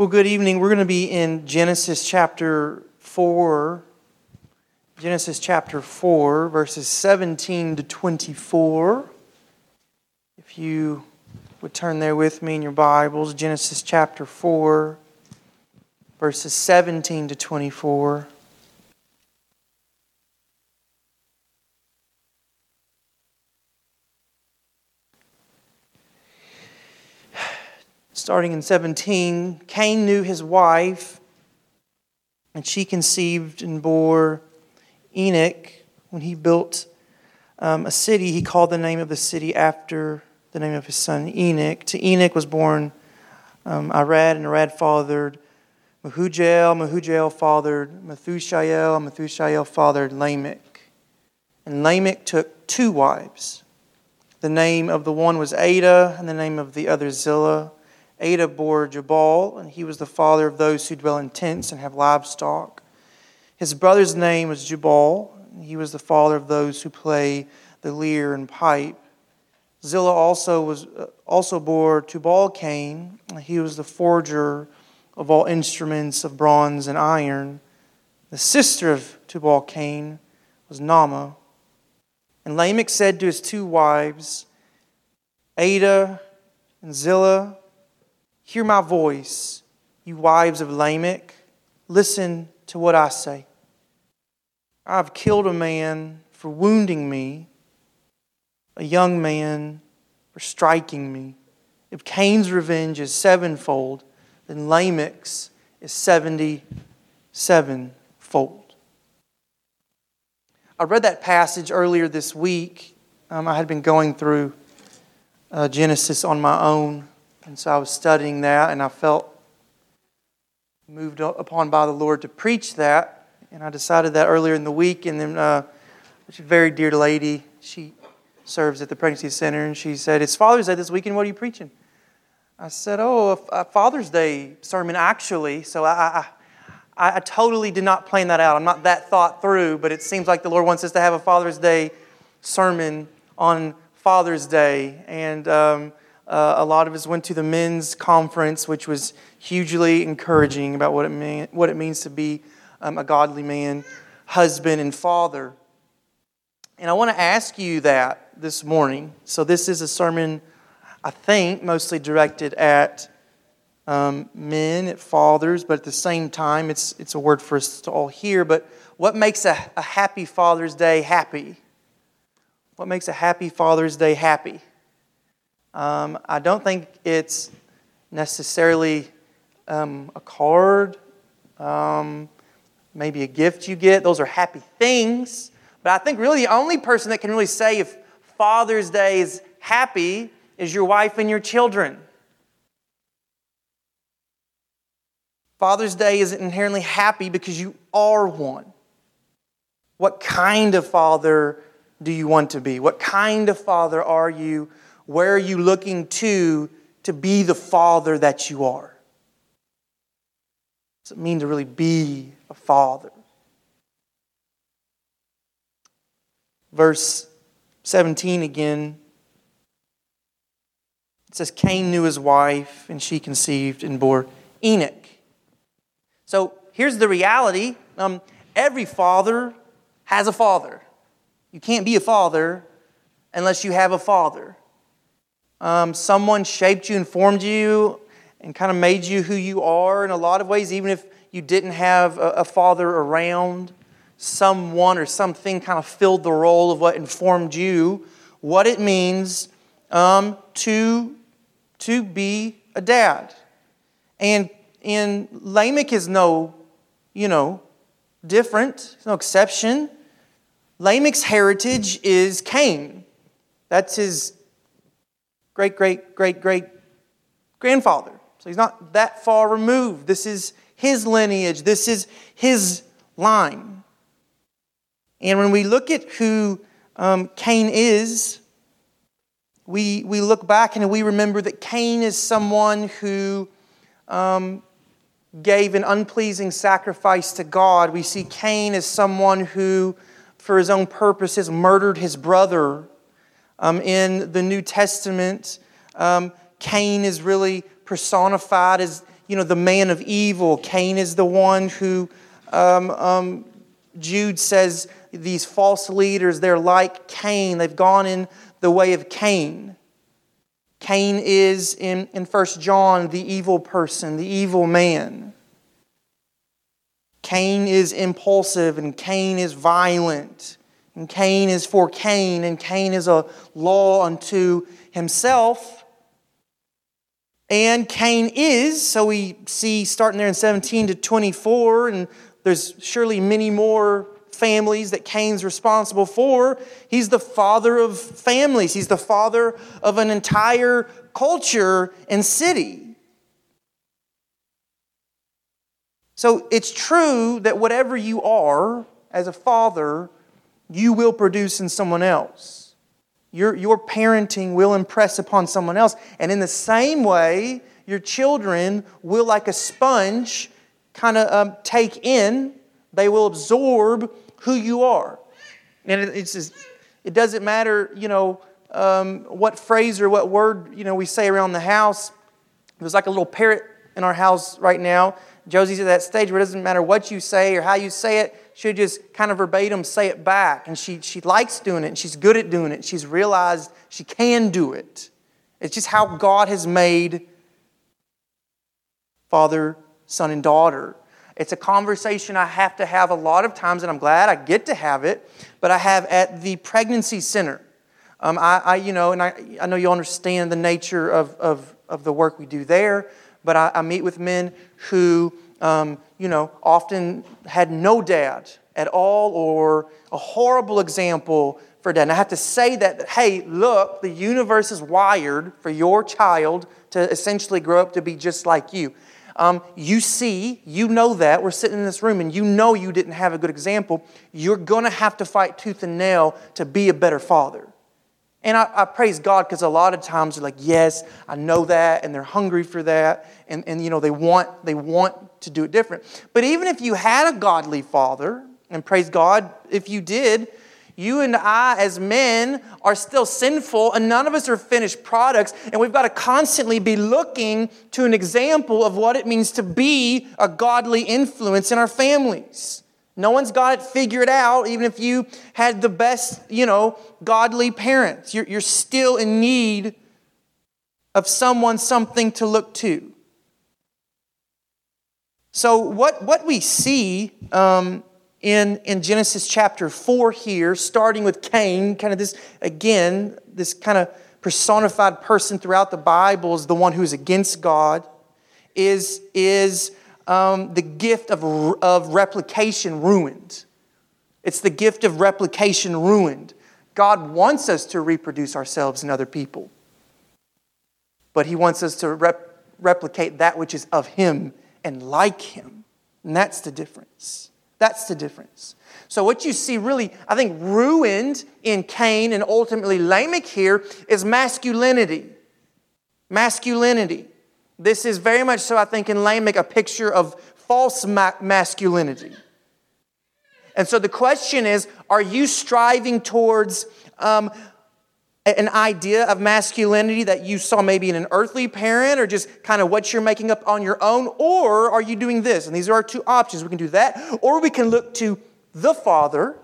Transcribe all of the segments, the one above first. Well, good evening. We're going to be in Genesis chapter 4, verses 17 to 24. If you would turn there with me in your Bibles, Genesis chapter 4, verses 17 to 24. Starting in 17, Cain knew his wife, and she conceived and bore Enoch. When he built a city, he called the name of the city after the name of his son Enoch. To Enoch was born Irad, and Irad fathered Mehujael. Mehujael fathered Methushael, and Methushael fathered Lamech. And Lamech took two wives. The name of the one was Ada, and the name of the other Zillah. Ada bore Jubal, and he was the father of those who dwell in tents and have livestock. His brother's name was Jubal, and he was the father of those who play the lyre and pipe. Zillah also bore Tubal-Cain, and he was the forger of all instruments of bronze and iron. The sister of Tubal-Cain was Naamah. And Lamech said to his two wives, Ada and Zillah, "Hear my voice, you wives of Lamech. Listen to what I say. I have killed a man for wounding me, a young man for striking me. If Cain's revenge is sevenfold, then Lamech's is 77-fold. I read that passage earlier this week. I had been going through Genesis on my own. And so I was studying that, and I felt moved upon by the Lord to preach that. And I decided that earlier in the week. And then a very dear lady, she serves at the pregnancy center, and she said, "It's Father's Day this weekend. What are you preaching?" I said, "Oh, a Father's Day sermon, actually." So I totally did not plan that out. I'm not that thought through, but it seems like the Lord wants us to have a Father's Day sermon on Father's Day. And a lot of us went to the men's conference, which was hugely encouraging about what it means to be a godly man, husband, and father. And I want to ask you that this morning. So this is a sermon, I think, mostly directed at men, at fathers, but at the same time, it's a word for us to all hear. But what makes a happy Father's Day happy? What makes a happy Father's Day happy? I don't think it's necessarily a card, maybe a gift you get. Those are happy things. But I think really the only person that can really say if Father's Day is happy is your wife and your children. Father's Day isn't inherently happy because you are one. What kind of father do you want to be? What kind of father are you? Where are you looking to be the father that you are? What does it mean to really be a father? Verse 17 again. It says, Cain knew his wife, and she conceived and bore Enoch. So here's the reality. Every father has a father. You can't be a father unless you have a father. Someone shaped you and formed you and kind of made you who you are in a lot of ways, even if you didn't have a father around. Someone or something kind of filled the role of what informed you, what it means to be a dad. And Lamech is no, different. It's no exception. Lamech's heritage is Cain. That's his great-great-great-great-grandfather. So he's not that far removed. This is his lineage. This is his line. And when we look at who Cain is, we look back and we remember that Cain is someone who gave an unpleasing sacrifice to God. We see Cain as someone who, for his own purposes, murdered his brother. In the New Testament, Cain is really personified as you know, the man of evil. Cain is the one who, Jude says, these false leaders, they're like Cain. They've gone in the way of Cain. Cain is, in 1 John, the evil person, the evil man. Cain is impulsive, and Cain is violent, and Cain is for Cain, and Cain is a law unto himself. And Cain is, so we see starting there in 17 to 24, and there's surely many more families that Cain's responsible for. He's the father of families. He's the father of an entire culture and city. So it's true that whatever you are as a father, you will produce in someone else. Your parenting will impress upon someone else. And in the same way, your children will, like a sponge, kind of take in. They will absorb who you are. And it's just, it doesn't matter, you know, what phrase or what word, you know, we say around the house. There's like a little parrot in our house right now. Josie's at that stage where it doesn't matter what you say or how you say it. She'll just kind of verbatim say it back. And she likes doing it, and she's good at doing it. She's realized she can do it. It's just how God has made father, son, and daughter. It's a conversation I have to have a lot of times, and I'm glad I get to have it, but I have at the pregnancy center. I know you understand the nature of the work we do there, but I meet with men who, often had no dad at all or a horrible example for dad. And I have to say that, hey, look, the universe is wired for your child to essentially grow up to be just like you. You know that. We're sitting in this room and you know you didn't have a good example. You're going to have to fight tooth and nail to be a better father. And I praise God, because a lot of times they're like, yes, I know that, and they're hungry for that, and they want to do it different. But even if you had a godly father, and praise God if you did, you and I as men are still sinful, and none of us are finished products, and we've got to constantly be looking to an example of what it means to be a godly influence in our families. No one's got it figured out. Even if you had the best, godly parents, you're still in need of someone, something to look to. So what we see in Genesis chapter 4 here, starting with Cain, this personified person throughout the Bible is the one who's against God, is the gift of replication ruined. It's the gift of replication ruined. God wants us to reproduce ourselves and other people, but He wants us to replicate that which is of Him and like Him. And that's the difference. That's the difference. So what you see really, I think, ruined in Cain and ultimately Lamech here is masculinity. Masculinity. This is very much so, I think, in Lamech, a picture of false masculinity. And so the question is, are you striving towards an idea of masculinity that you saw maybe in an earthly parent, or just kind of what you're making up on your own? Or are you doing this? And these are our two options. We can do that, or we can look to the Father.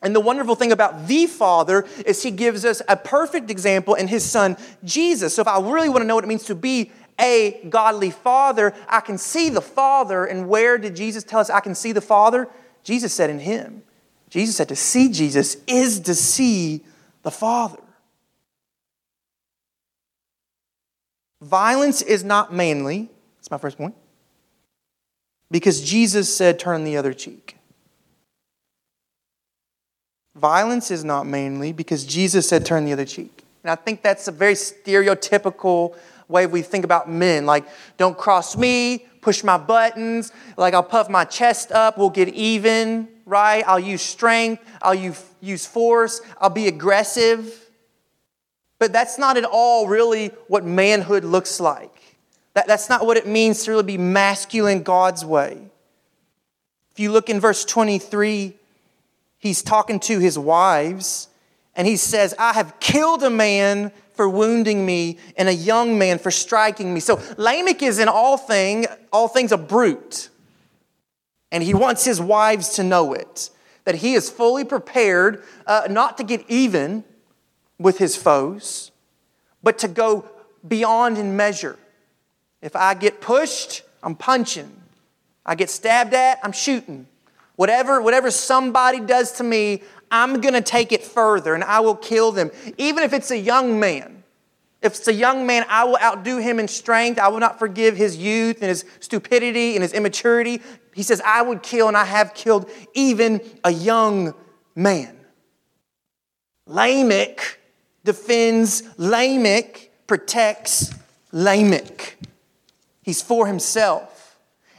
And the wonderful thing about the Father is He gives us a perfect example in His Son, Jesus. So if I really want to know what it means to be a godly father, I can see the Father. And where did Jesus tell us I can see the Father? Jesus said in Him. Jesus said to see Jesus is to see the Father. Violence is not manly. That's my first point. Because Jesus said, turn the other cheek. Violence is not manly because Jesus said, turn the other cheek. And I think that's a very stereotypical way we think about men, like, don't cross me, push my buttons, like, I'll puff my chest up, we'll get even, right? I'll use strength, I'll use force, I'll be aggressive. But that's not at all really what manhood looks like. That's not what it means to really be masculine God's way. If you look in verse 23, he's talking to his wives, and he says, I have killed a man for wounding me, and a young man for striking me. So Lamech is in all things a brute. And he wants his wives to know it, that he is fully prepared not to get even with his foes, but to go beyond in measure. If I get pushed, I'm punching. I get stabbed at, I'm shooting. Whatever somebody does to me, I'm going to take it further and I will kill them. Even if it's a young man. If it's a young man, I will outdo him in strength. I will not forgive his youth and his stupidity and his immaturity. He says, I would kill and I have killed even a young man. Lamech defends Lamech, protects Lamech. He's for himself.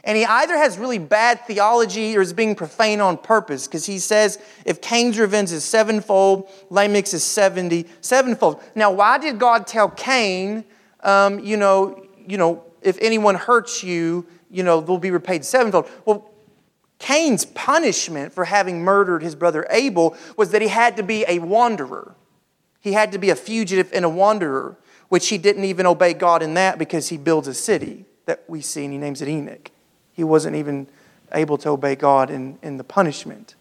And he either has really bad theology or is being profane on purpose, because he says if Cain's revenge is sevenfold, Lamech's is 77-fold. Now, why did God tell Cain, if anyone hurts you, they'll be repaid 7-fold? Well, Cain's punishment for having murdered his brother Abel was that he had to be a wanderer. He had to be a fugitive and a wanderer, which he didn't even obey God in that, because he builds a city that we see and he names it Enoch. He wasn't even able to obey God in the punishment.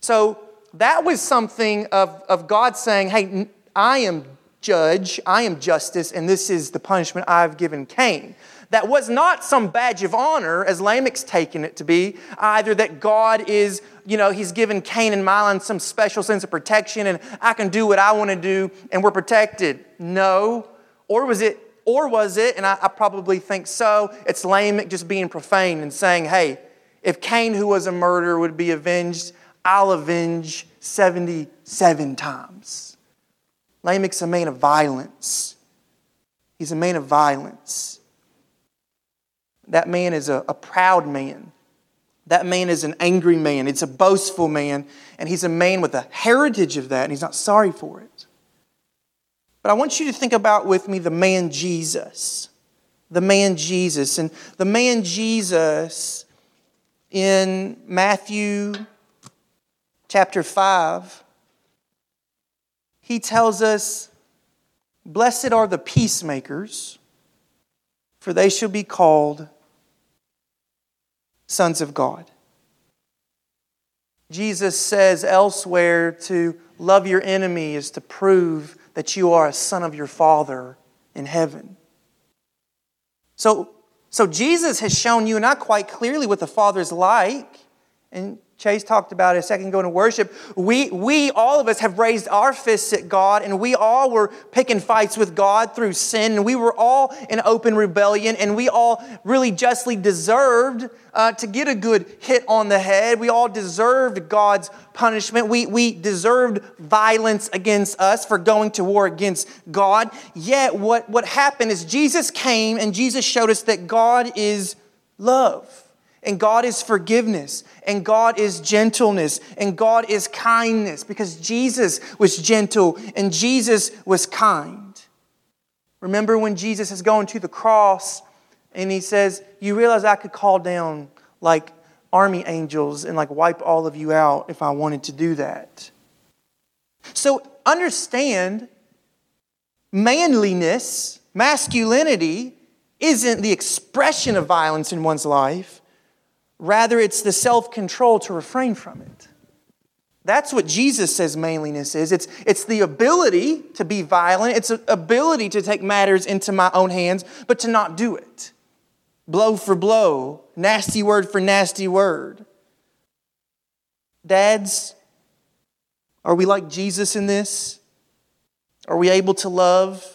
So that was something of God saying, hey, I am judge, I am justice, and this is the punishment I've given Cain. That was not some badge of honor, as Lamech's taken it to be, either that God is, he's given Cain and Milon some special sense of protection and I can do what I want to do and we're protected. No. Or was it, and I probably think so, it's Lamech just being profane and saying, hey, if Cain, who was a murderer, would be avenged, I'll avenge 77 times. Lamech's a man of violence. He's a man of violence. That man is a proud man. That man is an angry man. It's a boastful man. And he's a man with a heritage of that. And he's not sorry for it. But I want you to think about with me the man Jesus. The man Jesus. And the man Jesus in Matthew chapter 5, he tells us, blessed are the peacemakers, for they shall be called sons of God. Jesus says elsewhere to love your enemy is to prove that you are a son of your Father in heaven. So Jesus has shown you and I quite clearly what the Father is like. And Chase talked about it a second ago in worship. We all of us have raised our fists at God, and we all were picking fights with God through sin, and we were all in open rebellion, and we all really justly deserved to get a good hit on the head. We all deserved God's punishment. We deserved violence against us for going to war against God. Yet what happened is Jesus came and Jesus showed us that God is love. And God is forgiveness. And God is gentleness. And God is kindness. Because Jesus was gentle and Jesus was kind. Remember when Jesus is going to the cross and he says, you realize I could call down like army angels and like wipe all of you out if I wanted to do that. So understand, manliness, masculinity isn't the expression of violence in one's life. Rather, it's the self-control to refrain from it. That's what Jesus says manliness is. It's the ability to be violent. It's the ability to take matters into my own hands, but to not do it. Blow for blow, nasty word for nasty word. Dads, are we like Jesus in this? Are we able to love?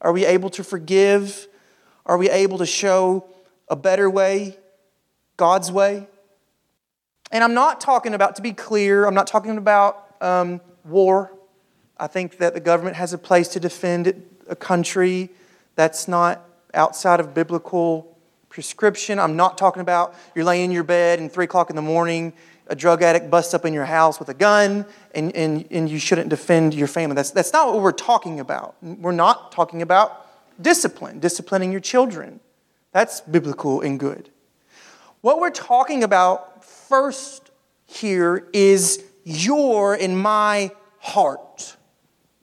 Are we able to forgive? Are we able to show a better way? God's way. And I'm not talking about, to be clear, I'm not talking about war. I think that the government has a place to defend a country. That's not outside of biblical prescription. I'm not talking about you're laying in your bed and 3 o'clock in the morning, a drug addict busts up in your house with a gun and you shouldn't defend your family. That's not what we're talking about. We're not talking about disciplining your children. That's biblical and good. What we're talking about first here is your and my heart.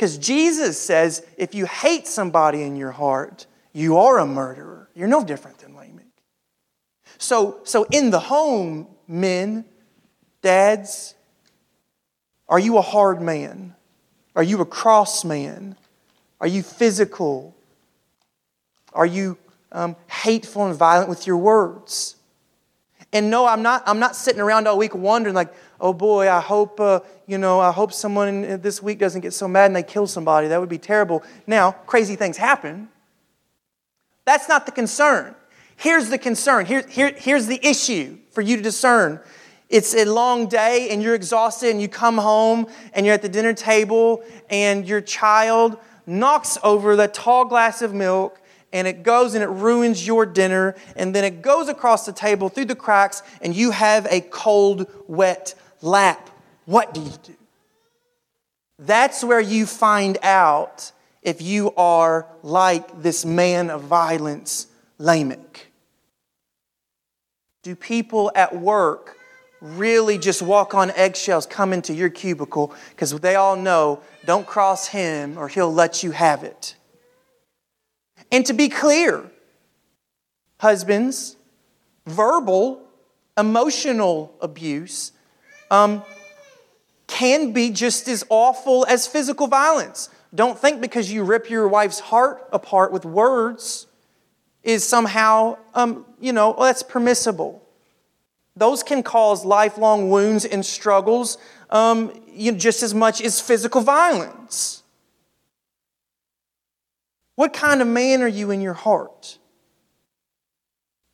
Because Jesus says, if you hate somebody in your heart, you are a murderer. You're no different than Lamech. So in the home, men, dads, are you a hard man? Are you a cross man? Are you physical? Are you hateful and violent with your words? And no, I'm not sitting around all week wondering like, oh boy, I hope someone this week doesn't get so mad and they kill somebody. That would be terrible. Now, crazy things happen. That's not the concern. Here's the concern. Here's the issue for you to discern. It's a long day and you're exhausted and you come home and you're at the dinner table and your child knocks over the tall glass of milk and it goes and it ruins your dinner and then it goes across the table through the cracks and you have a cold, wet lap. What do you do? That's where you find out if you are like this man of violence, Lamech. Do people at work really just walk on eggshells, come into your cubicle, because they all know, don't cross him or he'll let you have it? And to be clear, husbands, verbal, emotional abuse can be just as awful as physical violence. Don't think because you rip your wife's heart apart with words is somehow, that's permissible. Those can cause lifelong wounds and struggles just as much as physical violence. What kind of man are you in your heart?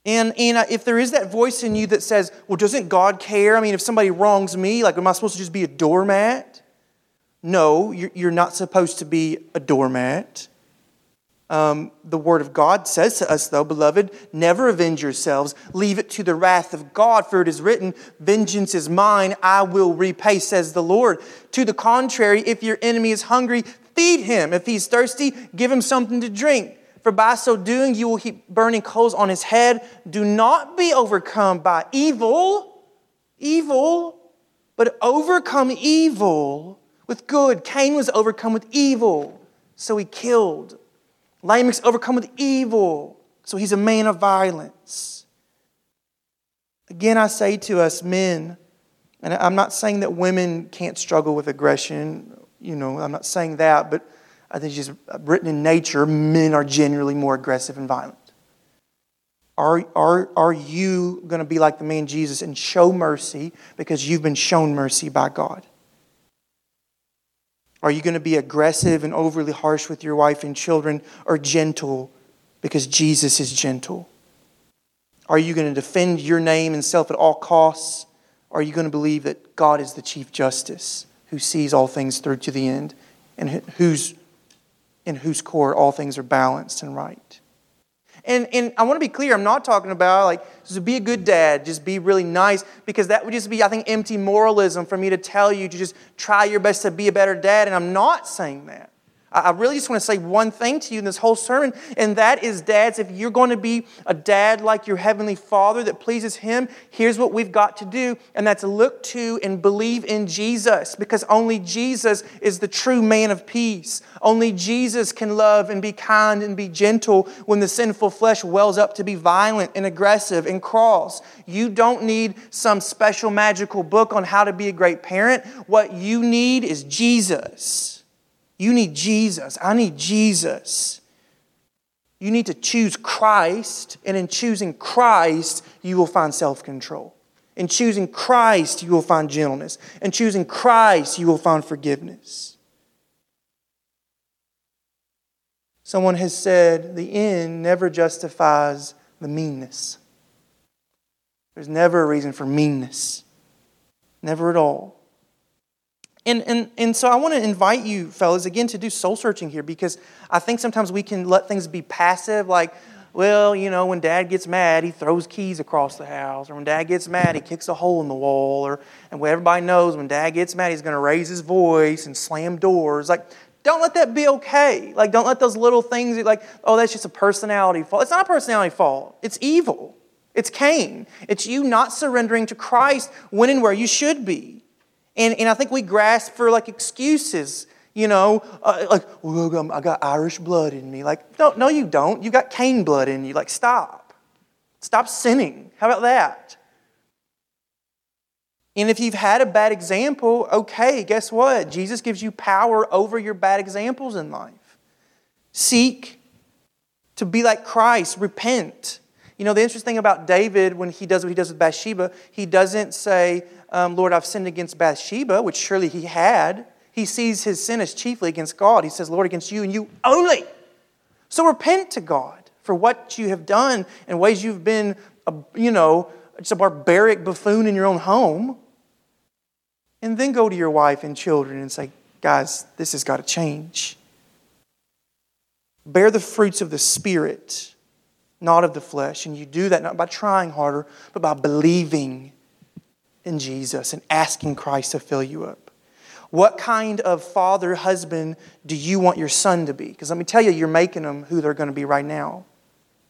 And if there is that voice in you that says, well, doesn't God care? I mean, if somebody wrongs me, like, am I supposed to just be a doormat? No, you're not supposed to be a doormat. The Word of God says to us, though, beloved, never avenge yourselves. Leave it to the wrath of God, for it is written, vengeance is mine, I will repay, says the Lord. To the contrary, if your enemy is hungry, feed him. If he's thirsty, give him something to drink. For by so doing, you will heap burning coals on his head. Do not be overcome by evil, but overcome evil with good. Cain was overcome with evil, so he killed. Lamech's overcome with evil, so he's a man of violence. Again, I say to us, men, and I'm not saying that women can't struggle with aggression. I'm not saying that, but I think it's just written in nature, men are generally more aggressive and violent. Are you going to be like the man Jesus and show mercy because you've been shown mercy by God? Are you going to be aggressive and overly harsh with your wife and children, or gentle because Jesus is gentle? Are you going to defend your name and self at all costs? Or are you going to believe that God is the Chief Justice who sees all things through to the end and in whose core all things are balanced and right? And I want to be clear, I'm not talking about like, just be a good dad, just be really nice, because that would just be, I think, empty moralism for me to tell you to just try your best to be a better dad, and I'm not saying that. I really just want to say one thing to you in this whole sermon, and that is, dads, if you're going to be a dad like your Heavenly Father that pleases Him, here's what we've got to do, and that's look to and believe in Jesus, because only Jesus is the true man of peace. Only Jesus can love and be kind and be gentle when the sinful flesh wells up to be violent and aggressive and cross. You don't need some special magical book on how to be a great parent. What you need is Jesus. You need Jesus. I need Jesus. You need to choose Christ, and in choosing Christ, you will find self-control. In choosing Christ, you will find gentleness. In choosing Christ, you will find forgiveness. Someone has said, the end never justifies the meanness. There's never a reason for meanness. Never at all. And so I want to invite you, fellas, again, to do soul searching here, because I think sometimes we can let things be passive, like, well, when dad gets mad, he throws keys across the house, or when dad gets mad, he kicks a hole in the wall, and everybody knows when dad gets mad, he's going to raise his voice and slam doors. Like, don't let that be okay. Like, don't let those little things, like, oh, that's just a personality fault. It's not a personality fault. It's evil. It's Cain. It's you not surrendering to Christ when and where you should be. And I think we grasp for like excuses. You know, like, I got Irish blood in me. Like, no, you don't. You got Cain blood in you. Like, stop. Stop sinning. How about that? And if you've had a bad example, okay, guess what? Jesus gives you power over your bad examples in life. Seek to be like Christ. Repent. You know, the interesting thing about David, when he does what he does with Bathsheba, he doesn't say, Lord, I've sinned against Bathsheba, which surely he had. He sees his sin as chiefly against God. He says, Lord, against you and you only. So repent to God for what you have done and ways you've been, just a barbaric buffoon in your own home. And then go to your wife and children and say, guys, this has got to change. Bear the fruits of the Spirit, not of the flesh. And you do that not by trying harder, but by believing in Jesus and asking Christ to fill you up. What kind of father, husband do you want your son to be? Because let me tell you, you're making them who they're going to be right now.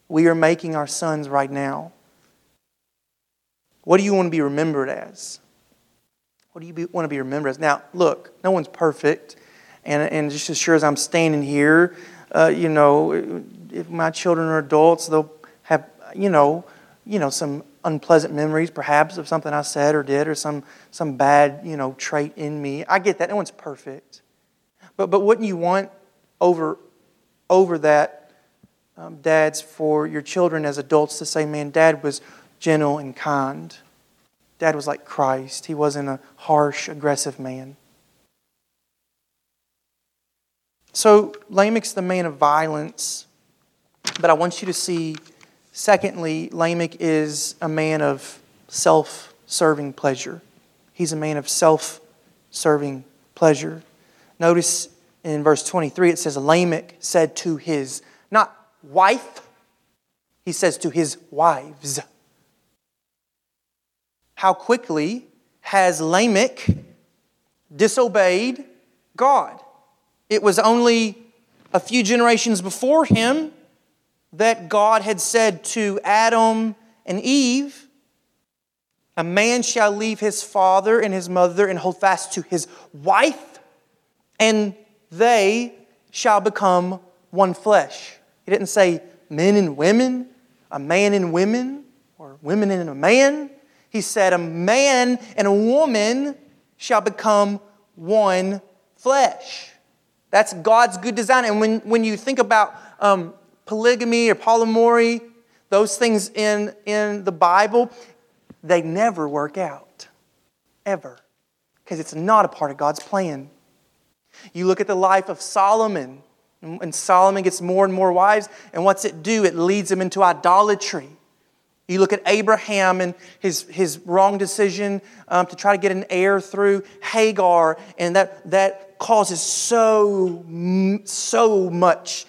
We are making our sons right now. What do you want to be remembered as? What do you want to be remembered as? Now, look, no one's perfect. And just as sure as I'm standing here, if my children are adults, they'll have, some unpleasant memories, perhaps, of something I said or did, or some bad, trait in me. I get that. No one's perfect. But wouldn't you want over that, dads, for your children as adults to say, man, Dad was gentle and kind. Dad was like Christ. He wasn't a harsh, aggressive man. So Lamech's the man of violence, but I want you to see, secondly, Lamech is a man of self-serving pleasure. He's a man of self-serving pleasure. Notice in verse 23, it says, Lamech said to his, not wife, he says to his wives. How quickly has Lamech disobeyed God? It was only a few generations before him that God had said to Adam and Eve, a man shall leave his father and his mother and hold fast to his wife, and they shall become one flesh. He didn't say men and women, a man and women, or women and a man. He said, a man and a woman shall become one flesh. That's God's good design. And when you think about polygamy or polyamory, those things in the Bible, they never work out. Ever. Because it's not a part of God's plan. You look at the life of Solomon, and Solomon gets more and more wives, and what's it do? It leads him into idolatry. You look at Abraham and his wrong decision to try to get an heir through Hagar, and that causes so much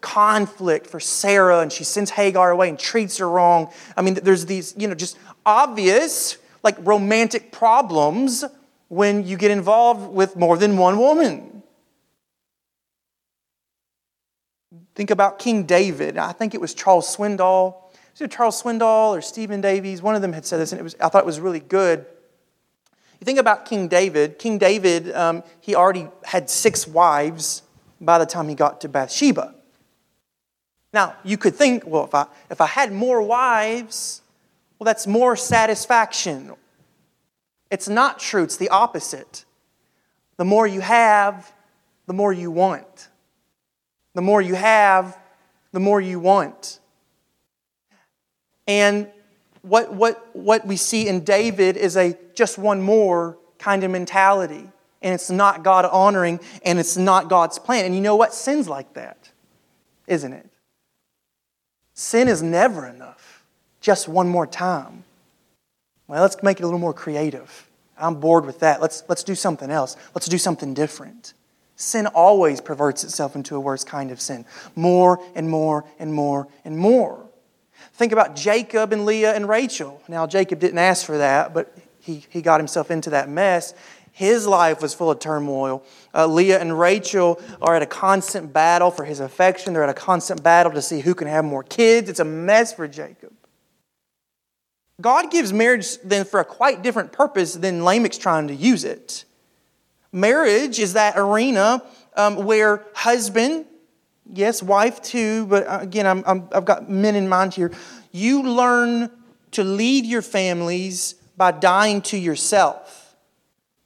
conflict for Sarah, and she sends Hagar away and treats her wrong. I mean, there's these just obvious like romantic problems when you get involved with more than one woman. Think about King David. I think it was Charles Swindoll. Either Charles Swindoll or Stephen Davies, one of them had said this, and I thought it was really good. You think about King David. King David, he already had 6 wives by the time he got to Bathsheba. Now, you could think, well, if I had more wives, well, that's more satisfaction. It's not true. It's the opposite. The more you have, the more you want. The more you have, the more you want. And what we see in David is a just one more kind of mentality. And it's not God honoring, and it's not God's plan. And you know what? Sin's like that, isn't it? Sin is never enough. Just one more time. Well, let's make it a little more creative. I'm bored with that. Let's do something else. Let's do something different. Sin always perverts itself into a worse kind of sin. More and more and more and more. Think about Jacob and Leah and Rachel. Now, Jacob didn't ask for that, but he got himself into that mess. His life was full of turmoil. Leah and Rachel are at a constant battle for his affection. They're at a constant battle to see who can have more kids. It's a mess for Jacob. God gives marriage then for a quite different purpose than Lamech's trying to use it. Marriage is that arena where husband, yes, wife too, but again, I've got men in mind here. You learn to lead your families by dying to yourself.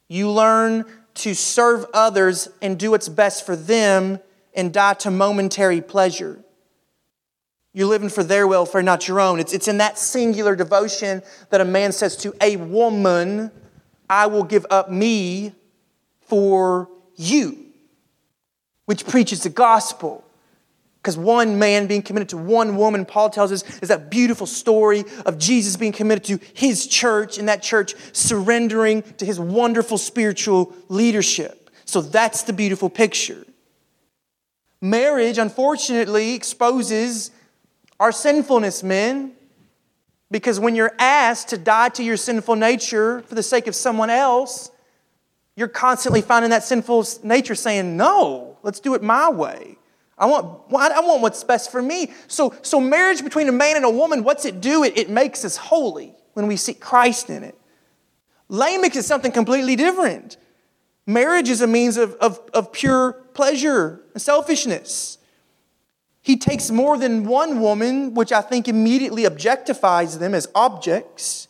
You learn to serve others and do what's best for them and die to momentary pleasure. You're living for their welfare, not your own. It's in that singular devotion that a man says to a woman, I will give up me for you, which preaches the gospel. Because one man being committed to one woman, Paul tells us, is that beautiful story of Jesus being committed to his church and that church surrendering to his wonderful spiritual leadership. So that's the beautiful picture. Marriage, unfortunately, exposes our sinfulness, men. Because when you're asked to die to your sinful nature for the sake of someone else, you're constantly finding that sinful nature saying, no, let's do it my way. I want what's best for me. So marriage between a man and a woman, what's it do? It makes us holy when we seek Christ in it. Lamech is something completely different. Marriage is a means of pure pleasure and selfishness. He takes more than one woman, which I think immediately objectifies them as objects.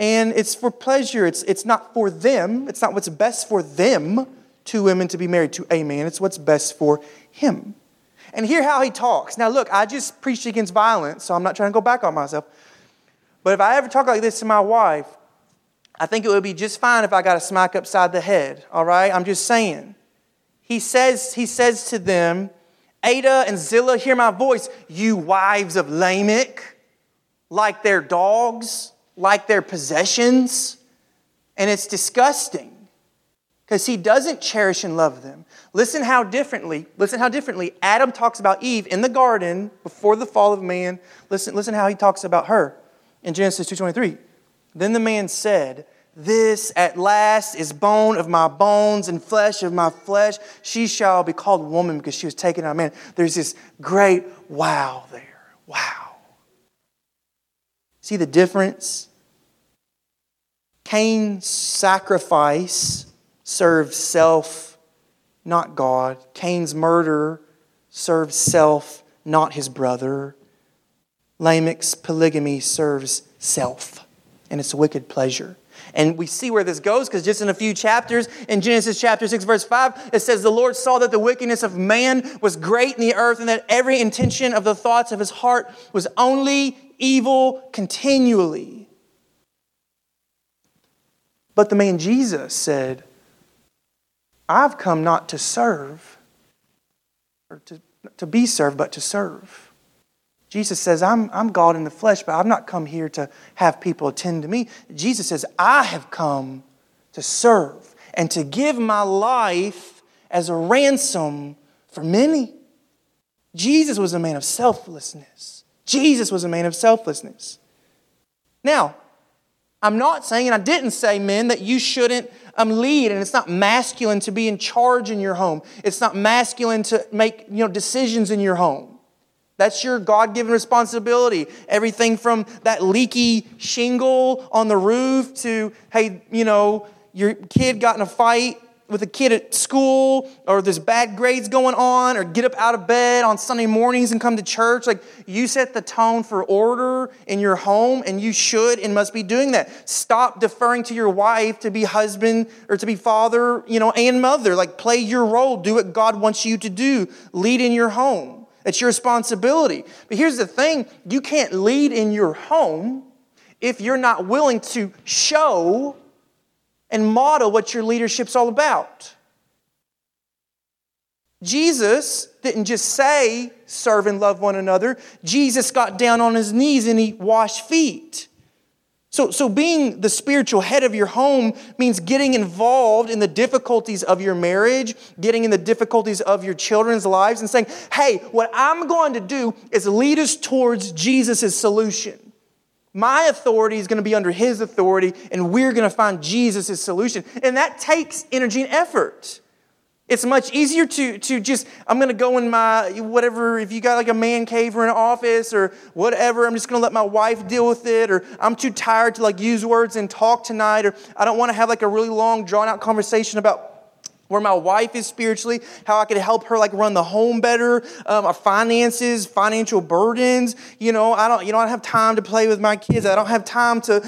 And it's for pleasure. It's not for them. It's not what's best for them. Two women to be married to a man. It's what's best for him. And hear how he talks. Now look, I just preached against violence, so I'm not trying to go back on myself. But if I ever talk like this to my wife, I think it would be just fine if I got a smack upside the head. All right? I'm just saying. He says to them, Ada and Zillah, hear my voice, you wives of Lamech, like their dogs, like their possessions. And it's disgusting. Because he doesn't cherish and love them. Listen how differently Adam talks about Eve in the garden before the fall of man. Listen how he talks about her in Genesis 2:23. Then the man said, this at last is bone of my bones and flesh of my flesh. She shall be called woman because she was taken out of man. There's this great wow there. Wow. See the difference? Cain's sacrifice serves self, not God. Cain's murder serves self, not his brother. Lamech's polygamy serves self, and it's a wicked pleasure. And we see where this goes, because just in a few chapters, in Genesis chapter 6, verse 5, it says, the Lord saw that the wickedness of man was great in the earth, and that every intention of the thoughts of his heart was only evil continually. But the man Jesus said, I've come not to serve, or to be served, but to serve. Jesus says, I'm God in the flesh, but I've not come here to have people attend to me. Jesus says, I have come to serve and to give my life as a ransom for many. Jesus was a man of selflessness. Jesus was a man of selflessness. Now, I'm not saying, and I didn't say, men, that you shouldn't lead, and it's not masculine to be in charge in your home. It's not masculine to make decisions in your home. That's your God-given responsibility. Everything from that leaky shingle on the roof to, hey, your kid got in a fight with a kid at school, or there's bad grades going on, or get up out of bed on Sunday mornings and come to church. Like, you set the tone for order in your home, and you should and must be doing that. Stop deferring to your wife to be husband or to be father, and mother. Like, play your role. Do what God wants you to do. Lead in your home. It's your responsibility. But here's the thing. You can't lead in your home if you're not willing to show and model what your leadership's all about. Jesus didn't just say, serve and love one another. Jesus got down on his knees and he washed feet. So being the spiritual head of your home means getting involved in the difficulties of your marriage, getting in the difficulties of your children's lives, and saying, hey, what I'm going to do is lead us towards Jesus' solution. My authority is going to be under his authority, and we're going to find Jesus' solution. And that takes energy and effort. It's much easier to just, I'm going to go in my, whatever, if you got like a man cave or an office or whatever, I'm just going to let my wife deal with it, or I'm too tired to like use words and talk tonight, or I don't want to have like a really long, drawn-out conversation about where my wife is spiritually, how I could help her like run the home better, our finances, financial burdens. I don't have time to play with my kids. I don't have time to,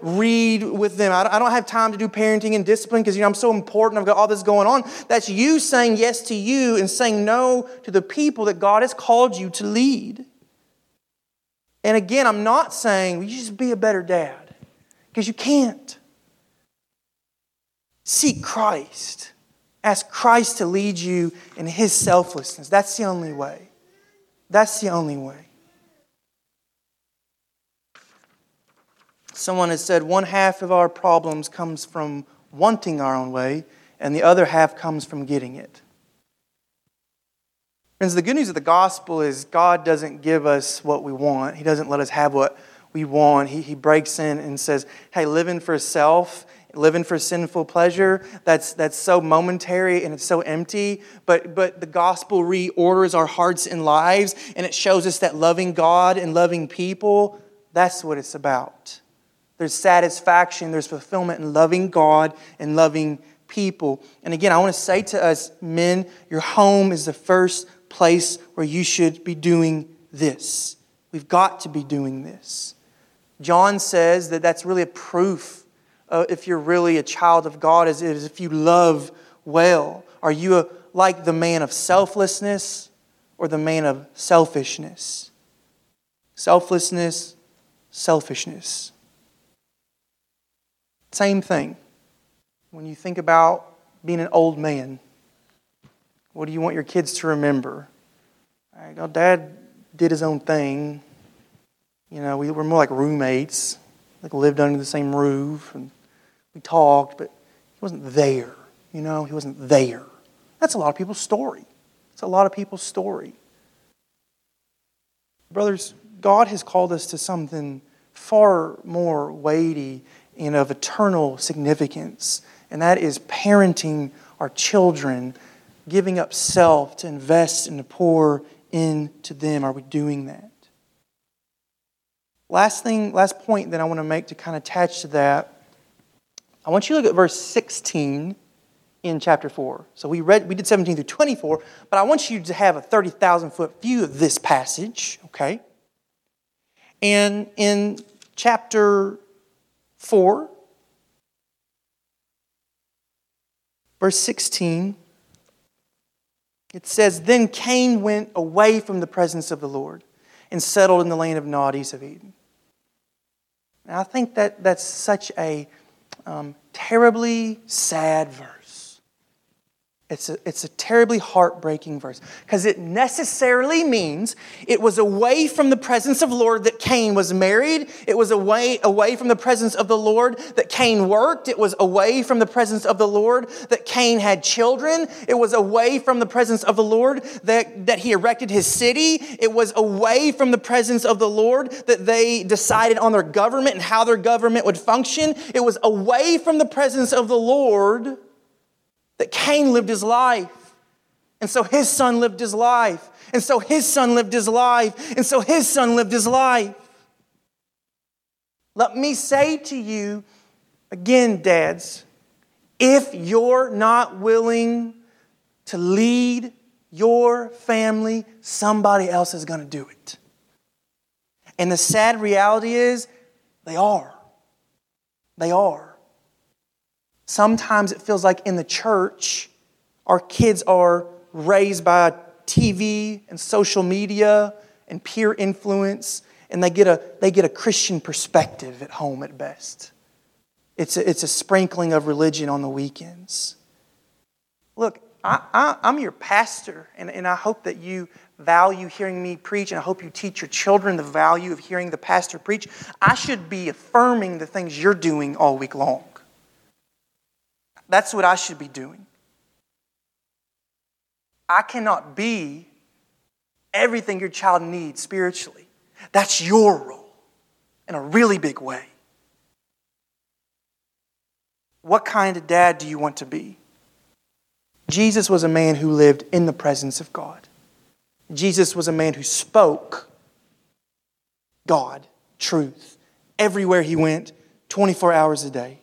read with them. I don't have time to do parenting and discipline because, I'm so important. I've got all this going on. That's you saying yes to you and saying no to the people that God has called you to lead. And again, I'm not saying you just be a better dad because you can't. Seek Christ. Ask Christ to lead you in His selflessness. That's the only way. That's the only way. Someone has said 1/2 of our problems comes from wanting our own way, and the other half comes from getting it. Friends, the good news of the gospel is God doesn't give us what we want. He doesn't let us have what we want. He breaks in and says, hey, living for self, living for sinful pleasure, that's so momentary and it's so empty. But the gospel reorders our hearts and lives, and it shows us that loving God and loving people, that's what it's about. There's satisfaction, there's fulfillment in loving God and loving people. And again, I want to say to us, men, your home is the first place where you should be doing this. We've got to be doing this. John says that's really a proof if you're really a child of God, is if you love well. Are you like the man of selflessness or the man of selfishness? Selflessness, selfishness. Same thing. When you think about being an old man, what do you want your kids to remember? All right, well, Dad did his own thing. We were more like roommates, like lived under the same roof, and we talked, but he wasn't there. He wasn't there. That's a lot of people's story. It's a lot of people's story. Brothers, God has called us to something far more weighty and of eternal significance, and that is parenting our children, giving up self to invest and to pour into them. Are we doing that? Last point that I want to make to kind of attach to that. I want you to look at verse 16 in chapter 4. So we did 17 through 24, but I want you to have a 30,000-foot view of this passage, okay? And in chapter 4, verse 16, it says, "Then Cain went away from the presence of the Lord and settled in the land of Nod, east of Eden." And I think that's such a terribly sad verse. It's a terribly heartbreaking verse because it necessarily means it was away from the presence of the Lord that Cain was married. It was away from the presence of the Lord that Cain worked. It was away from the presence of the Lord that Cain had children. It was away from the presence of the Lord that he erected his city. It was away from the presence of the Lord that they decided on their government and how their government would function. It was away from the presence of the Lord that Cain lived his life. And so his son lived his life. And so his son lived his life. And so his son lived his life. Let me say to you, again, dads, if you're not willing to lead your family, somebody else is going to do it. And the sad reality is, they are. They are. Sometimes it feels like in the church, our kids are raised by TV and social media and peer influence, and they get a Christian perspective at home at best. It's a sprinkling of religion on the weekends. Look, I'm your pastor, and I hope that you value hearing me preach, and I hope you teach your children the value of hearing the pastor preach. I should be affirming the things you're doing all week long. That's what I should be doing. I cannot be everything your child needs spiritually. That's your role in a really big way. What kind of dad do you want to be? Jesus was a man who lived in the presence of God. Jesus was a man who spoke God, truth, everywhere he went, 24 hours a day.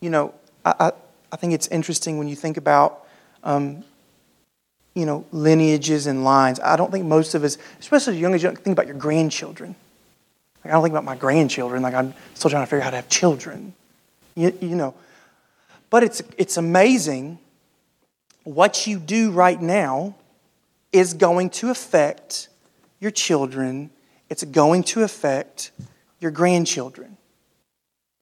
you know, I think it's interesting when you think about, you know, lineages and lines. I don't think most of us, especially as young as you think about your grandchildren. Like, I don't think about my grandchildren. Like, I'm still trying to figure out how to have children, you know. But it's amazing what you do right now is going to affect your children. It's going to affect your grandchildren.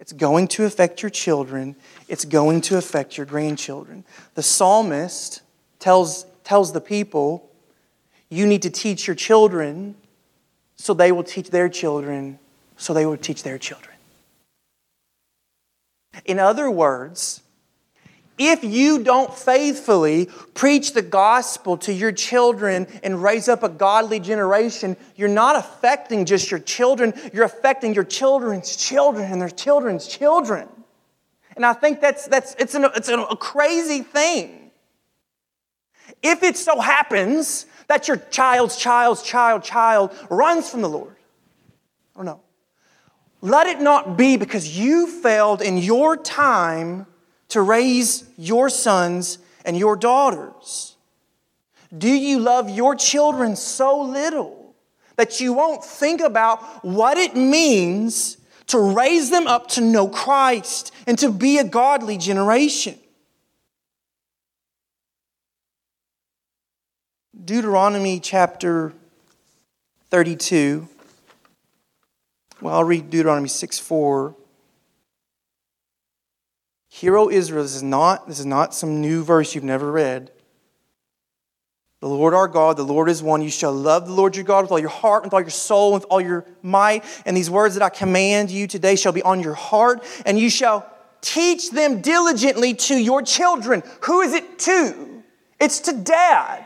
It's going to affect your children. It's going to affect your grandchildren. The psalmist tells the people, you need to teach your children so they will teach their children, so they will teach their children. In other words, if you don't faithfully preach the gospel to your children and raise up a godly generation, you're not affecting just your children, you're affecting your children's children and their children's children. And I think it's a crazy thing. If it so happens that your child's child runs from the Lord, I don't know. Let it not be because you failed in your time to raise your sons and your daughters. Do you love your children so little that you won't think about what it means to raise them up to know Christ and to be a godly generation? Deuteronomy chapter 32. Well, I'll read Deuteronomy 6:4. Hear, O Israel, this is not some new verse you've never read. The Lord our God, the Lord is one. You shall love the Lord your God with all your heart, with all your soul, with all your might. And these words that I command you today shall be on your heart. And you shall teach them diligently to your children. Who is it to? It's to Dad.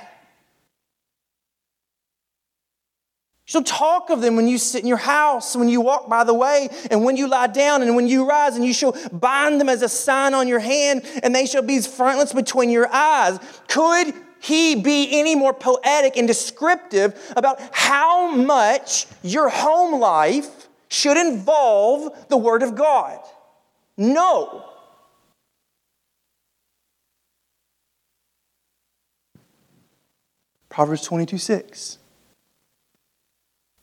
You shall talk of them when you sit in your house, when you walk by the way, and when you lie down, and when you rise, and you shall bind them as a sign on your hand, and they shall be as frontlets between your eyes. Could he be any more poetic and descriptive about how much your home life should involve the Word of God? No. Proverbs 22:6.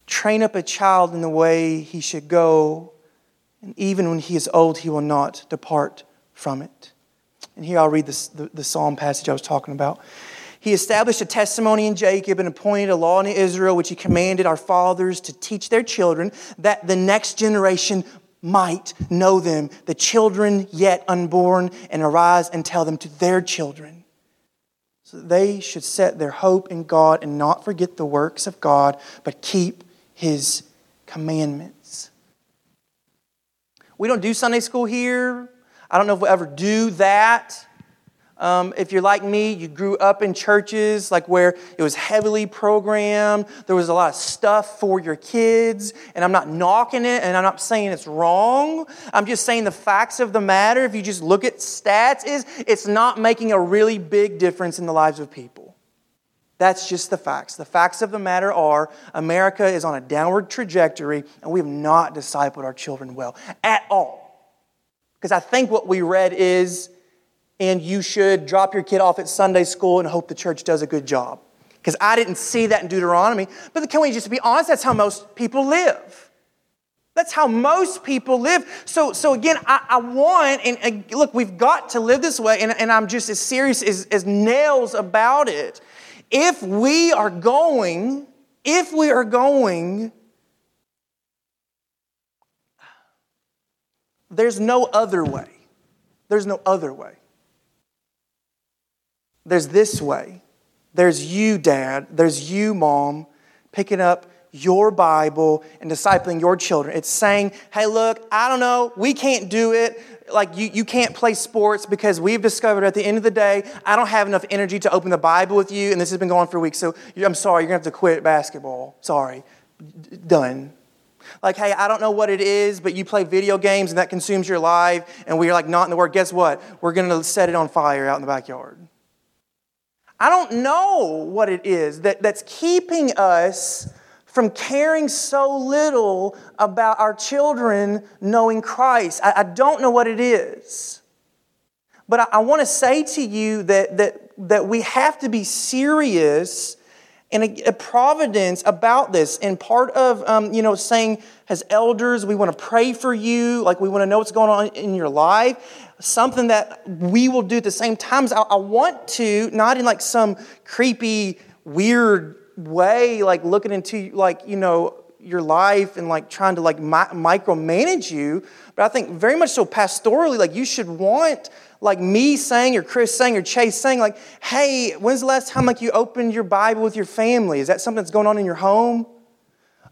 Train up a child in the way he should go, and even when he is old, he will not depart from it. And here I'll read this, the psalm passage I was talking about. He established a testimony in Jacob and appointed a law in Israel, which he commanded our fathers to teach their children, that the next generation might know them, the children yet unborn, and arise and tell them to their children. So that they should set their hope in God and not forget the works of God, but keep His commandments. We don't do Sunday school here. I don't know if we'll ever do that. If you're like me, you grew up in churches like where it was heavily programmed. There was a lot of stuff for your kids. And I'm not knocking it, and I'm not saying it's wrong. I'm just saying the facts of the matter, if you just look at stats, is it's not making a really big difference in the lives of people. That's just the facts. The facts of the matter are America is on a downward trajectory, and we have not discipled our children well at all. Because I think what we read is, and you should drop your kid off at Sunday school and hope the church does a good job. Because I didn't see that in Deuteronomy. But can we just be honest? That's how most people live. That's how most people live. So again, I want, and look, we've got to live this way, and I'm just as serious as nails about it. If we are going, there's no other way. There's no other way. There's this way. There's you, Dad. There's you, Mom, picking up your Bible and discipling your children. It's saying, hey, look, I don't know. We can't do it. Like, you can't play sports because we've discovered at the end of the day, I don't have enough energy to open the Bible with you, and this has been going for a week, so I'm sorry, you're going to have to quit basketball. Sorry. Done. Like, hey, I don't know what it is, but you play video games, and that consumes your life, and we're, like, not in the Word. Guess what? We're going to set it on fire out in the backyard. I don't know what it is that's keeping us from caring so little about our children knowing Christ. I don't know what it is. But I want to say to you that we have to be serious and a providence about this. And part of, saying as elders, we want to pray for you. Like, we want to know what's going on in your life. Something that we will do at the same time is I want to, not in like some creepy, weird way, like looking into your life and like trying to like micromanage you. But I think very much so pastorally, like you should want like me saying or Chris saying or Chase saying like, hey, when's the last time like you opened your Bible with your family? Is that something that's going on in your home?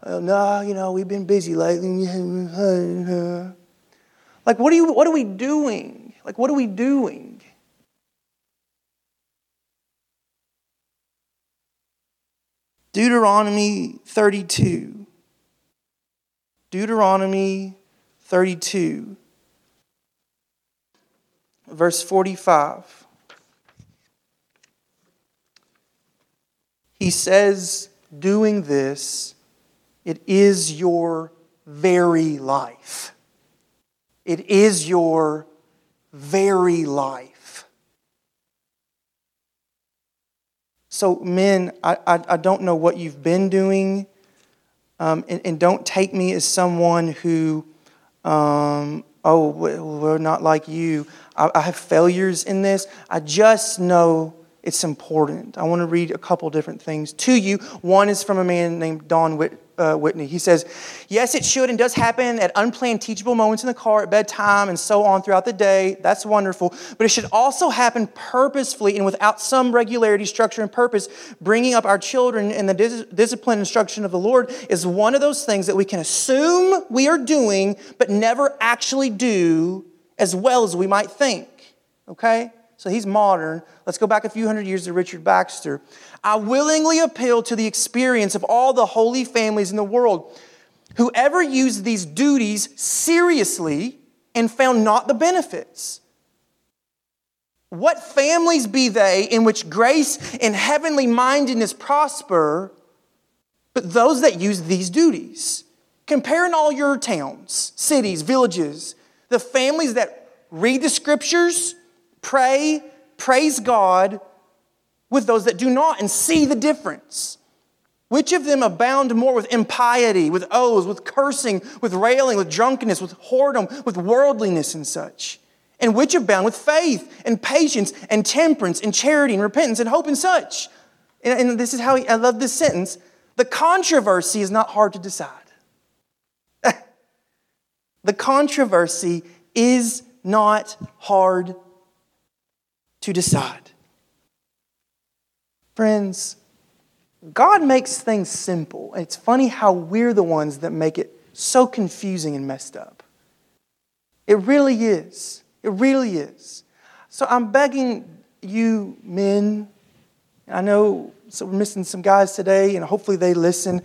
No, we've been busy lately. Like, what are we doing? Like, what are we doing? Deuteronomy 32, verse 45. He says, doing this, it is your very life. It is your very life. So men, I don't know what you've been doing. And don't take me as someone who, we're not like you. I have failures in this. I just know it's important. I want to read a couple different things to you. One is from a man named Don Whitney. He says, yes, it should and does happen at unplanned teachable moments in the car, at bedtime, and so on throughout the day. That's wonderful. But it should also happen purposefully and without some regularity, structure, and purpose. Bringing up our children in the discipline and instruction of the Lord is one of those things that we can assume we are doing, but never actually do as well as we might think. Okay? So he's modern. Let's go back a few hundred years to Richard Baxter. I willingly appeal to the experience of all the holy families in the world. Whoever used these duties seriously and found not the benefits. What families be they in which grace and heavenly mindedness prosper, but those that use these duties? Compare in all your towns, cities, villages, the families that read the scriptures, pray, praise God with those that do not, and see the difference. Which of them abound more with impiety, with oaths, with cursing, with railing, with drunkenness, with whoredom, with worldliness and such? And which abound with faith and patience and temperance and charity and repentance and hope and such? And this is how I love this sentence. The controversy is not hard to decide. The controversy is not hard to decide. Friends, God makes things simple. It's funny how we're the ones that make it so confusing and messed up. It really is. It really is. So I'm begging you men, I know we're missing some guys today and hopefully they listen.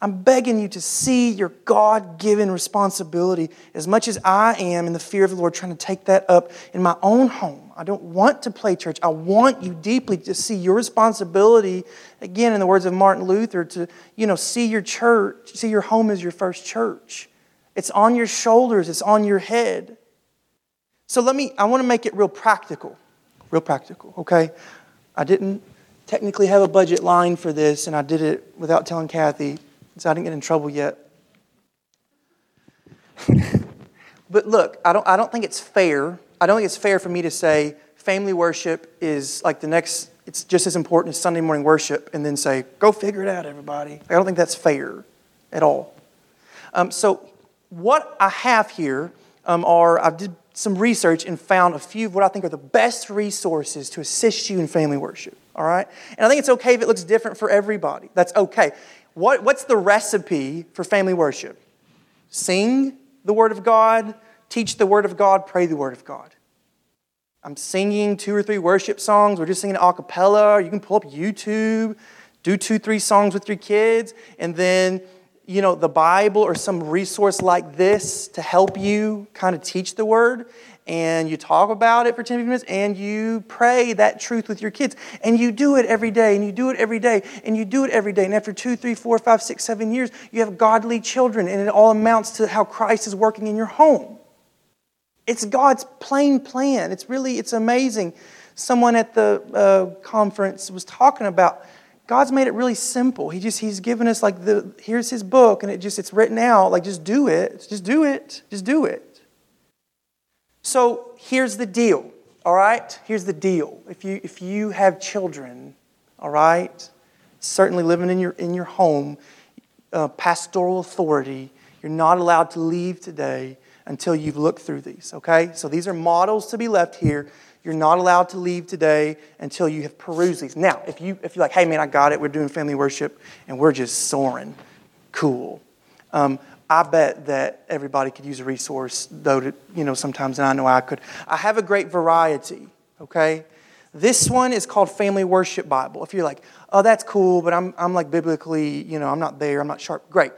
I'm begging you to see your God-given responsibility as much as I am in the fear of the Lord, trying to take that up in my own home. I don't want to play church. I want you deeply to see your responsibility, again, in the words of Martin Luther, to see your church, see your home as your first church. It's on your shoulders. It's on your head. So I want to make it real practical, okay? I didn't technically have a budget line for this, and I did it without telling Kathy, so I didn't get in trouble yet. But look, I don't think it's fair. I don't think it's fair for me to say family worship is like it's just as important as Sunday morning worship, and then say, go figure it out, everybody. I don't think that's fair at all. So what I have here I did some research and found a few of what I think are the best resources to assist you in family worship, all right? And I think it's okay if it looks different for everybody. That's okay. What's the recipe for family worship? Sing the Word of God, teach the Word of God, pray the Word of God. I'm singing 2 or 3 worship songs. We're just singing a cappella. You can pull up YouTube, do 2, 3 songs with your kids, and then, the Bible or some resource like this to help you kind of teach the Word. And you talk about it for 10-15 minutes, and you pray that truth with your kids. And you do it every day, and you do it every day, and you do it every day. And after 2, 3, 4, 5, 6, 7 years, you have godly children, and it all amounts to how Christ is working in your home. It's God's plain plan. It's amazing. Someone at the conference was talking about God's made it really simple. He's given us like here's his book, and it's written out. Like just do it. So here's the deal. All right, here's the deal. If you have children, all right, certainly living in your home, pastoral authority, you're not allowed to leave today until you've looked through these. Okay, so these are models to be left here. You're not allowed to leave today until you have perused these. Now, if you're like, hey man, I got it. We're doing family worship and we're just soaring, cool. I bet that everybody could use a resource, though, sometimes, and I know I could. I have a great variety, okay? This one is called Family Worship Bible. If you're like, oh, that's cool, but I'm like biblically, I'm not there, I'm not sharp. Great.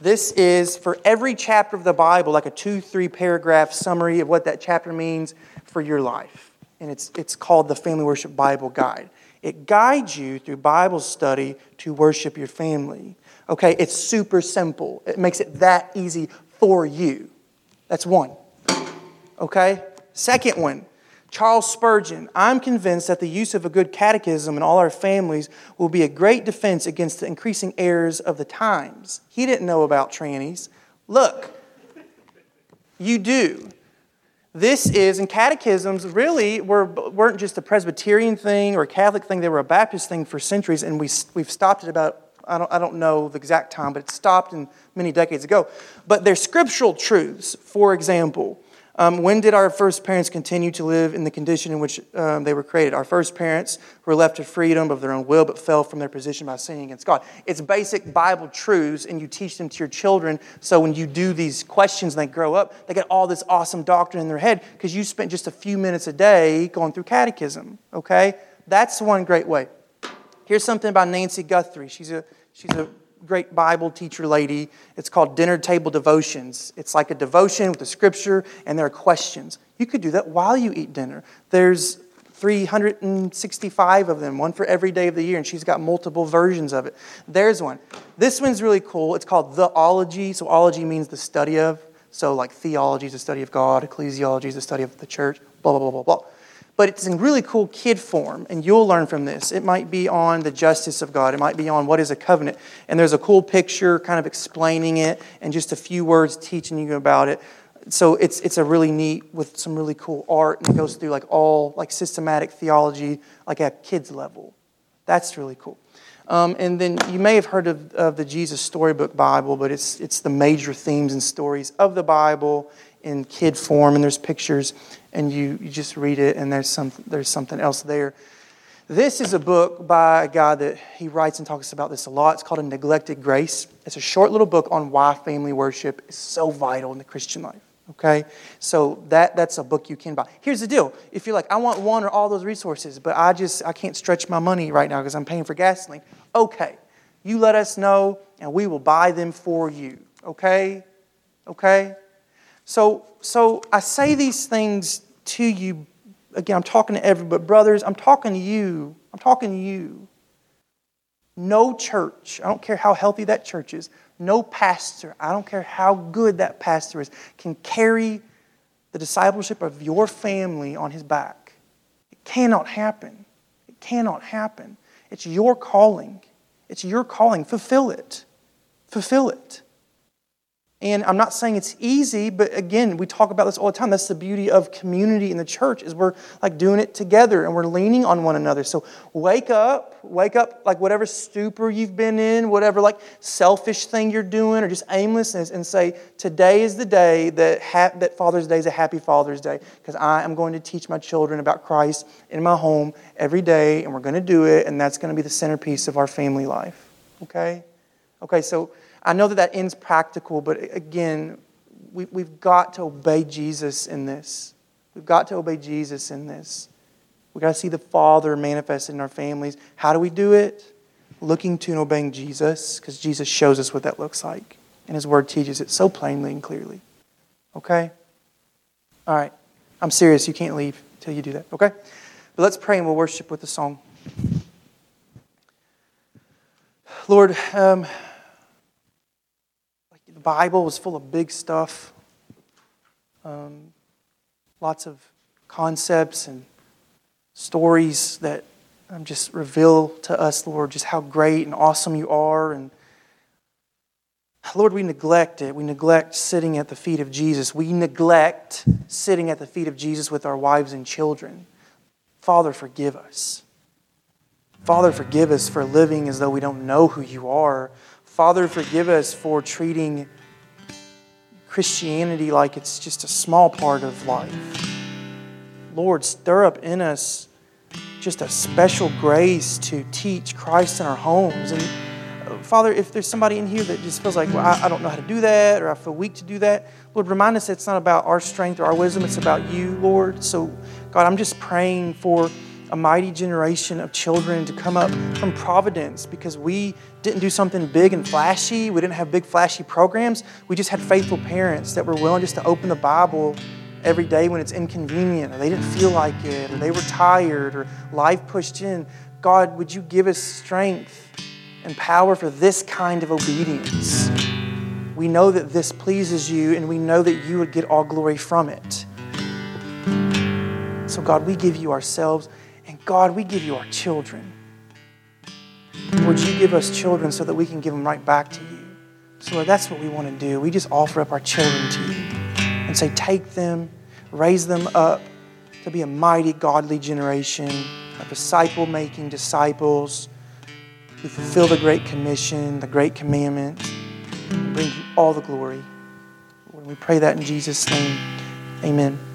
This is for every chapter of the Bible, like a 2-3 paragraph summary of what that chapter means for your life. And it's called the Family Worship Bible Guide. It guides you through Bible study to worship your family. Okay, it's super simple. It makes it that easy for you. That's one. Okay? Second one, Charles Spurgeon. I'm convinced that the use of a good catechism in all our families will be a great defense against the increasing errors of the times. He didn't know about trannies. Look, you do. And catechisms really weren't just a Presbyterian thing or a Catholic thing. They were a Baptist thing for centuries, and we've stopped at about, I don't know the exact time, but it stopped many decades ago. But they're scriptural truths. For example, when did our first parents continue to live in the condition in which they were created? Our first parents were left to freedom of their own will, but fell from their position by sinning against God. It's basic Bible truths, and you teach them to your children. So when you do these questions and they grow up, they get all this awesome doctrine in their head because you spent just a few minutes a day going through catechism. Okay, that's one great way. Here's something by Nancy Guthrie. She's a great Bible teacher lady. It's called Dinner Table Devotions. It's like a devotion with a scripture, and there are questions. You could do that while you eat dinner. There's 365 of them, one for every day of the year, and she's got multiple versions of it. There's one. This one's really cool. It's called The Ology. So ology means the study of. So like theology is the study of God. Ecclesiology is the study of the church. Blah, blah, blah, blah, blah. But it's in really cool kid form, and you'll learn from this. It might be on the justice of God. It might be on what is a covenant. And there's a cool picture kind of explaining it and just a few words teaching you about it. So it's a really neat with some really cool art, and it goes through like all like systematic theology like at kids level. That's really cool. And then you may have heard of the Jesus Storybook Bible, but it's the major themes and stories of the Bible in kid form, and there's pictures, and you just read it, and there's something else there. This is a book by a guy that he writes and talks about this a lot. It's called A Neglected Grace. It's a short little book on why family worship is so vital in the Christian life, okay? So that's a book you can buy. Here's the deal. If you're like, I want one or all those resources, but I can't stretch my money right now because I'm paying for gasoline. Okay, you let us know, and we will buy them for you, okay? Okay? So I say these things to you. Again, I'm talking to everybody. Brothers, I'm talking to you. I'm talking to you. No church, I don't care how healthy that church is. No pastor, I don't care how good that pastor is, can carry the discipleship of your family on his back. It cannot happen. It cannot happen. It's your calling. It's your calling. Fulfill it. Fulfill it. And I'm not saying it's easy, but again, we talk about this all the time. That's the beauty of community in the church is we're like doing it together and we're leaning on one another. So wake up, like whatever stupor you've been in, whatever like selfish thing you're doing or just aimlessness, and say, today is the day that Father's Day is a happy Father's Day, because I am going to teach my children about Christ in my home every day, and we're going to do it, and that's going to be the centerpiece of our family life. Okay? Okay, so I know that ends practical, but again, we've got to obey Jesus in this. We've got to obey Jesus in this. We've got to see the Father manifested in our families. How do we do it? Looking to and obeying Jesus, because Jesus shows us what that looks like. And His Word teaches it so plainly and clearly. Okay? All right. I'm serious. You can't leave until you do that. Okay? But let's pray and we'll worship with the song. Lord, Bible was full of big stuff. lots of concepts and stories that just reveal to us, Lord, just how great and awesome you are. And Lord, we neglect it. We neglect sitting at the feet of Jesus. We neglect sitting at the feet of Jesus with our wives and children. Father, forgive us. Father, forgive us for living as though we don't know who you are. Father, forgive us for treating Christianity like it's just a small part of life. Lord, stir up in us just a special grace to teach Christ in our homes. And Father, if there's somebody in here that just feels like, well, I don't know how to do that, or I feel weak to do that, Lord, remind us that it's not about our strength or our wisdom, it's about you, Lord. So, God, I'm just praying for a mighty generation of children to come up from Providence, because we didn't do something big and flashy. We didn't have big flashy programs. We just had faithful parents that were willing just to open the Bible every day when it's inconvenient, or they didn't feel like it, or they were tired, or life pushed in. God, would you give us strength and power for this kind of obedience? We know that this pleases you, and we know that you would get all glory from it. So God, we give you ourselves, and God, we give you our children. Would you give us children so that we can give them right back to you? So Lord, that's what we want to do. We just offer up our children to you and say, take them, raise them up to be a mighty, godly generation of disciple-making disciples who fulfill the Great Commission, the Great Commandment, and bring you all the glory. Lord, we pray that in Jesus' name. Amen.